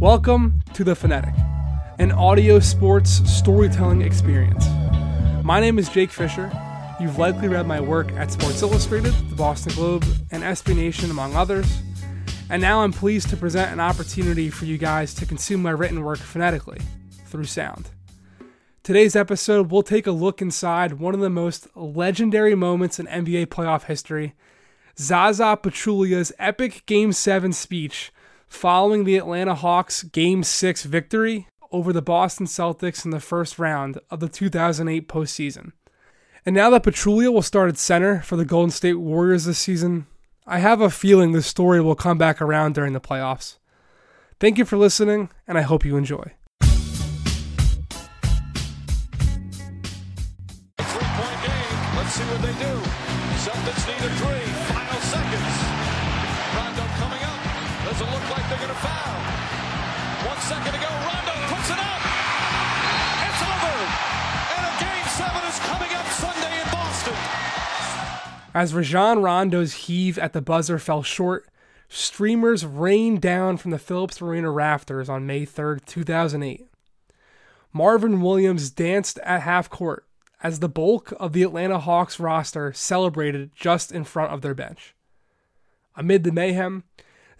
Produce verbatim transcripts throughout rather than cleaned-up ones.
Welcome to The Phonetic, an audio sports storytelling experience. My name is Jake Fischer. You've likely read my work at Sports Illustrated, The Boston Globe, and S B Nation, among others. And now I'm pleased to present an opportunity for you guys to consume my written work phonetically, through sound. Today's episode, we'll take a look inside one of the most legendary moments in N B A playoff history, Zaza Pachulia's epic Game seven speech following the Atlanta Hawks' Game six victory over the Boston Celtics in the first round of the two thousand eight postseason. And now that Pachulia will start at center for the Golden State Warriors this season, I have a feeling this story will come back around during the playoffs. Thank you for listening, and I hope you enjoy. See what they do. Celtics need a three. Final seconds. Rondo coming up. Doesn't look like they're going to foul. One second to go. Rondo puts it up. It's over. And a Game seven is coming up Sunday in Boston. As Rajon Rondo's heave at the buzzer fell short, streamers rained down from the Phillips Arena rafters on May third, two thousand eight. Marvin Williams danced at half court as the bulk of the Atlanta Hawks roster celebrated just in front of their bench. Amid the mayhem,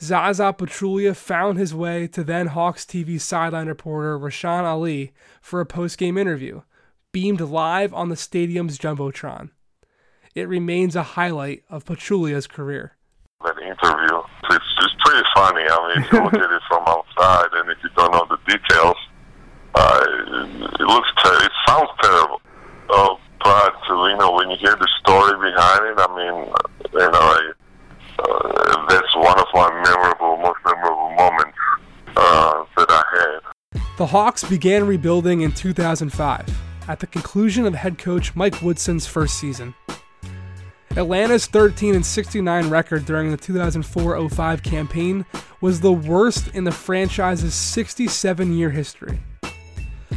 Zaza Pachulia found his way to then-Hawks T V sideline reporter Rashawn Ali for a post-game interview, beamed live on the stadium's Jumbotron. It remains a highlight of Pachulia's career. That interview, it's just pretty funny. I mean, if you look at it from outside and if you don't know the details, uh, it, looks ter- it sounds terrible. Uh, but, you know, when you hear the story behind it, I mean, you know, I, uh, that's one of my memorable, most memorable moments uh, that I had. The Hawks began rebuilding in two thousand five, at the conclusion of head coach Mike Woodson's first season. Atlanta's thirteen and sixty-nine record during the two thousand four oh five campaign was the worst in the franchise's sixty-seven year history.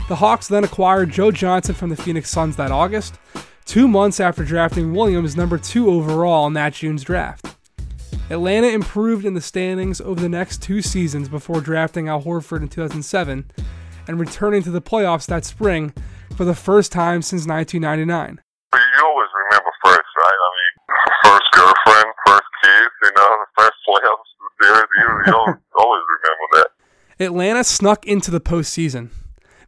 The Hawks then acquired Joe Johnson from the Phoenix Suns that August, two months after drafting Williams number two overall in that June's draft. Atlanta improved in the standings over the next two seasons before drafting Al Horford in two thousand seven and returning to the playoffs that spring for the first time since nineteen ninety-nine. You always remember first, right? I mean, first girlfriend, first kids, you know, the first playoffs, you always, always remember that. Atlanta snuck into the postseason.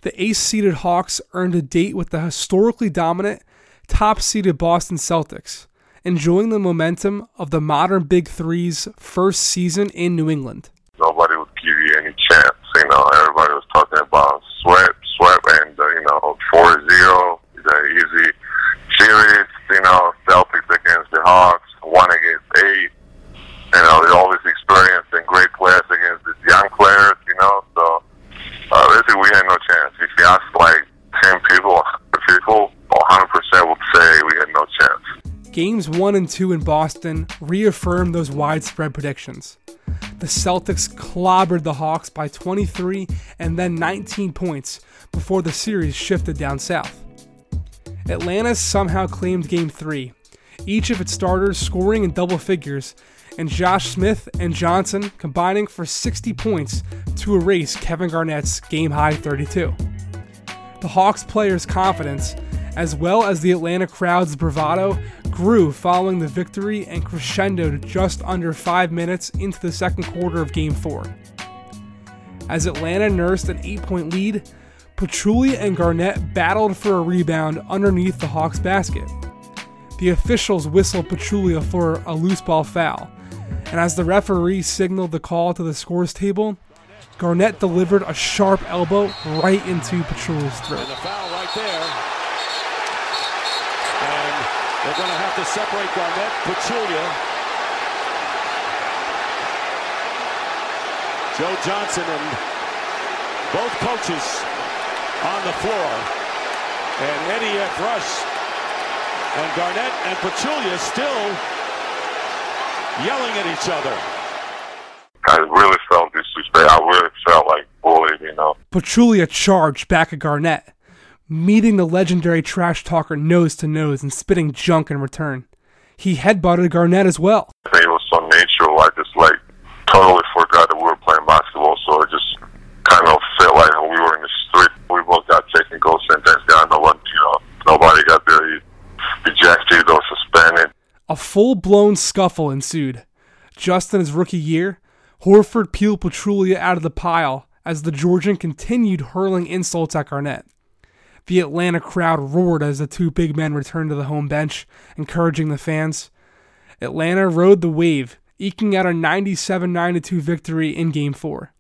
The eighth-seeded Hawks earned a date with the historically dominant, top-seeded Boston Celtics, enjoying the momentum of the modern Big Three's first season in New England. Nobody would give you any chance. You know, everybody was talking about sweep, sweep, and, uh, you know, four zero, the easy series, you know, Celtics against the Hawks, one against eight. You know, they always experienced and great players against these young players, you know, so uh, basically we had no chance. If you ask like ten people, people, one hundred percent would say we had no chance. Games one and two in Boston reaffirmed those widespread predictions. The Celtics clobbered the Hawks by twenty-three and then nineteen points before the series shifted down south. Atlanta somehow claimed game three, each of its starters scoring in double figures, and Josh Smith and Johnson combining for sixty points to erase Kevin Garnett's game-high thirty-two. The Hawks players' confidence, as well as the Atlanta crowd's bravado, grew following the victory and crescendoed just under five minutes into the second quarter of Game four. As Atlanta nursed an eight-point lead, Pachulia and Garnett battled for a rebound underneath the Hawks' basket. The officials whistled Pachulia for a loose ball foul, and as the referee signaled the call to the scores table, Garnett delivered a sharp elbow right into Pachulia's throat. And the foul right there. And they're going to have to separate Garnett, Pachulia. Joe Johnson and both coaches on the floor. And Eddie F. Rush and Garnett and Pachulia still yelling at each other. I really felt disrespect. I really felt like bullied, you know. Pachulia charged back at Garnett, meeting the legendary trash talker nose to nose and spitting junk in return. he headbutted Garnett as well. It was so natural. I just like totally forgot that we were playing basketball, so it just kind of felt like we were in the street. We both got technical sentences. No one, you know, nobody got really ejected or suspended. A full-blown scuffle ensued. Just in his rookie year, Horford peeled Pachulia out of the pile as the Georgian continued hurling insults at Garnett. The Atlanta crowd roared as the two big men returned to the home bench, encouraging the fans. Atlanta rode the wave, eking out a ninety-seven ninety-two victory in Game four.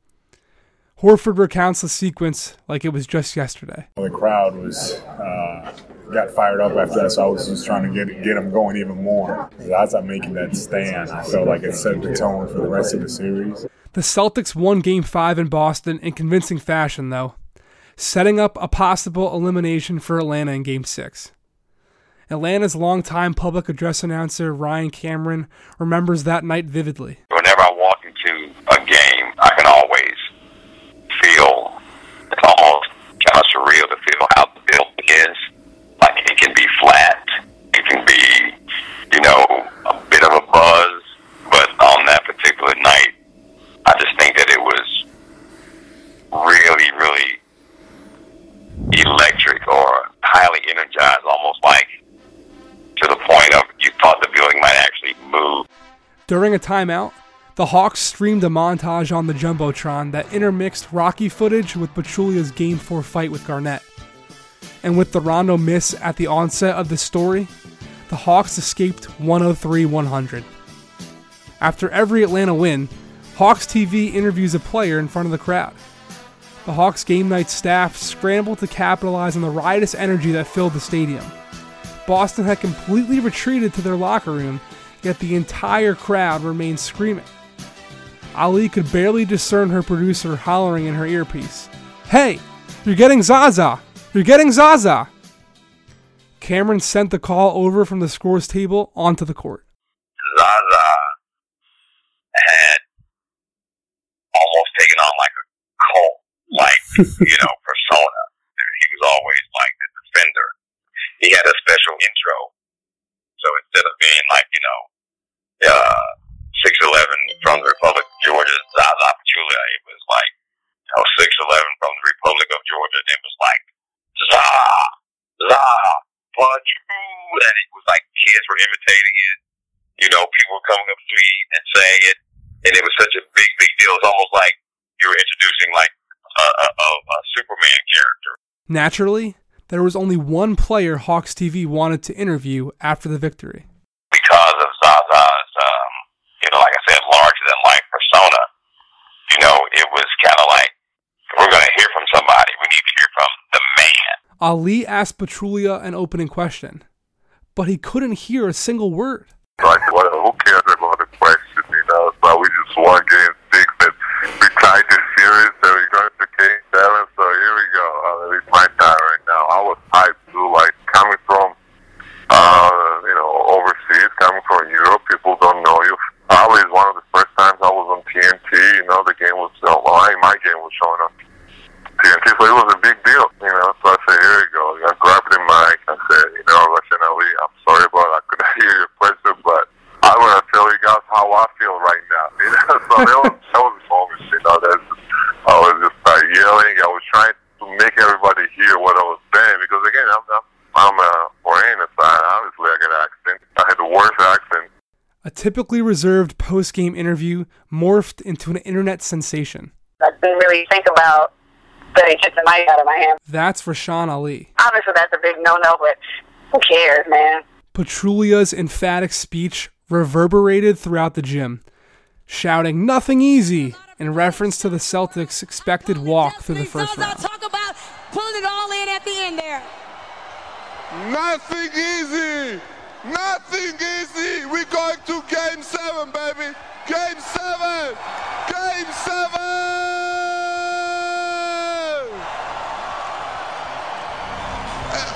Horford recounts the sequence like it was just yesterday. The crowd was uh, got fired up after that, so I was just trying to get get them going even more. As I'm making that stand, I felt like it set the tone for the rest of the series. The Celtics won Game five in Boston in convincing fashion, though, setting up a possible elimination for Atlanta in Game six. Atlanta's longtime public address announcer, Ryan Cameron, remembers that night vividly. Whenever I walk into a game, I can always feel, it's almost kind of surreal to feel how the building is. Like, it can be flat, it can be, you know, a bit of a buzz, but on that particular night, I just think that it was really, really electric or highly energized, almost like to the point of you thought the building might actually move. During a timeout, the Hawks streamed a montage on the Jumbotron that intermixed Rocky footage with Pachulia's Game four fight with Garnett. And with the Rondo miss at the onset of the story, the Hawks escaped one oh three one hundred. After every Atlanta win, Hawks T V interviews a player in front of the crowd. The Hawks game night staff scrambled to capitalize on the riotous energy that filled the stadium. Boston had completely retreated to their locker room, yet the entire crowd remained screaming. Ali could barely discern her producer hollering in her earpiece, "Hey, you're getting Zaza! You're getting Zaza!" Cameron sent the call over from the scores table onto the court. Zaza had almost taken on like a cult. Like, you know, persona. He was always like the defender. He had a special intro. So instead of being like, you know, uh, six eleven from the Republic of Georgia, Zaza Pachulia, it was like, you know, six eleven from the Republic of Georgia, and it was like, Zaza, Zaza, Pachulia. And it was like kids were imitating it. You know, people were coming up to me and saying it. And it was such a big, big deal. It's almost like you were introducing, like, A, a, a Superman character. Naturally, there was only one player Hawks T V wanted to interview after the victory. Because of Zaza's, um, you know, like I said, larger-than-life persona, you know, it was kind of like, we're going to hear from somebody. We need to hear from the man. Ali asked Pachulia an opening question, but he couldn't hear a single word. Like, what, who cares about the question? You know, it's like we just won game six and we tried to series that we got to game seven, so here we go. Uh, it's my time right now. I was hyped too, like coming from, uh, you know, overseas, coming from Europe, people don't know you. Probably one of the first times I was on T N T, you know, the game was online, my game was showing on T N T, so it was a big deal, you know, so I said, here we go. I grabbed the mic, I said, you know, Rashawn Ali, I'm sorry, but I couldn't hear your question, but I want to tell you guys how I feel right now, you know, so that was, that was the moment, you know, that's I was just uh, yelling. I was trying to make everybody hear what I was saying because, again, I'm I'm, I'm a foreigner, so obviously I got an accent. I had the worst accent. A typically reserved post-game interview morphed into an internet sensation. I didn't really think about that he took the mic out of my hand. That's Rashawn Ali. Obviously, that's a big no-no, but who cares, man? Pachulia's emphatic speech reverberated throughout the gym, shouting, "Nothing easy," in reference to the Celtics' expected walk through the first round. Talk about pulling it all in at the end there. Nothing easy. Nothing easy. We're going to game seven, baby. Game seven. Game seven.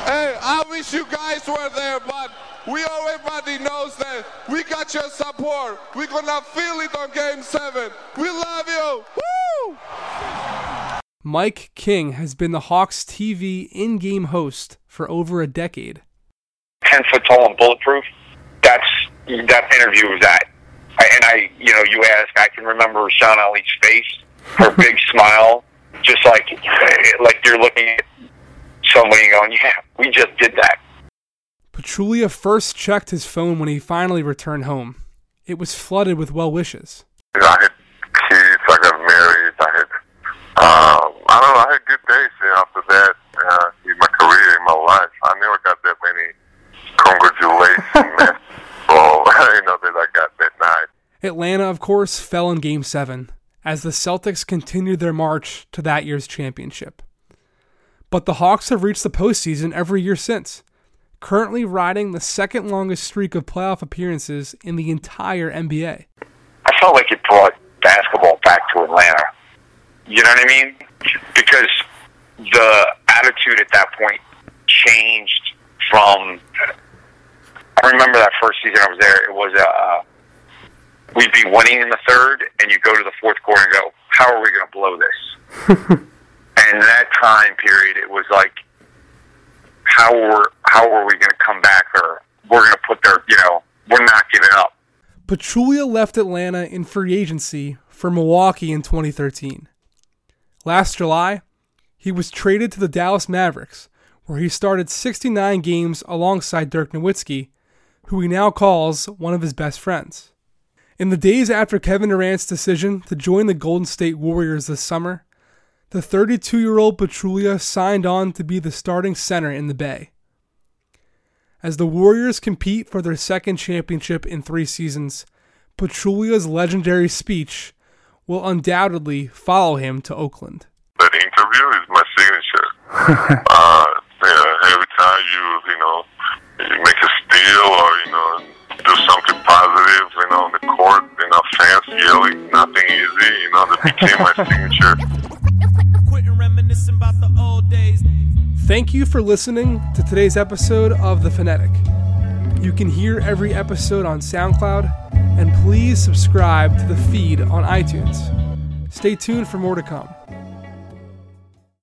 Hey, I wish you guys were there, but we everybody knows that we got your support. We're gonna feel it on Game Seven. We love you. Woo! Mike King has been the Hawks T V in-game host for over a decade. Ten foot tall and bulletproof. That's that interview was at. And I, you know, you asked, I can remember Rashawn Ali's face, her big smile, just like like you're looking at somebody and going, yeah, we just did that. Pachulia first checked his phone when he finally returned home. It was flooded with well wishes. You know, I had kids, I got married, I had, um, I don't know, I had good days you know, after that, uh, in my career, in my life. I never got that many congratulations, so I know that I got that night. Atlanta, of course, fell in Game seven, as the Celtics continued their march to that year's championship. But the Hawks have reached the postseason every year since, currently riding the second longest streak of playoff appearances in the entire N B A. I felt like it brought basketball back to Atlanta. You know what I mean? Because the attitude at that point changed from... I remember that first season I was there, it was a... We'd be winning in the third, and you go to the fourth quarter and go, how are we going to blow this? And that time period, it was like, how are, how are we going to come back? Or we're going to put their, you know, we're not giving up. Pachulia left Atlanta in free agency for Milwaukee in twenty thirteen. Last July, he was traded to the Dallas Mavericks, where he started sixty-nine games alongside Dirk Nowitzki, who he now calls one of his best friends. In the days after Kevin Durant's decision to join the Golden State Warriors this summer, the thirty-two-year-old Pachulia signed on to be the starting center in the Bay. As the Warriors compete for their second championship in three seasons, Pachulia's legendary speech will undoubtedly follow him to Oakland. That interview is my signature. uh, yeah, every time you, you know, you make a steal or, you know, do something positive, you know, on the court, you know, fans yelling, nothing easy, you know, that became my signature. Thank you for listening to today's episode of The Phonetic. You can hear every episode on SoundCloud, and please subscribe to the feed on iTunes. Stay tuned for more to come.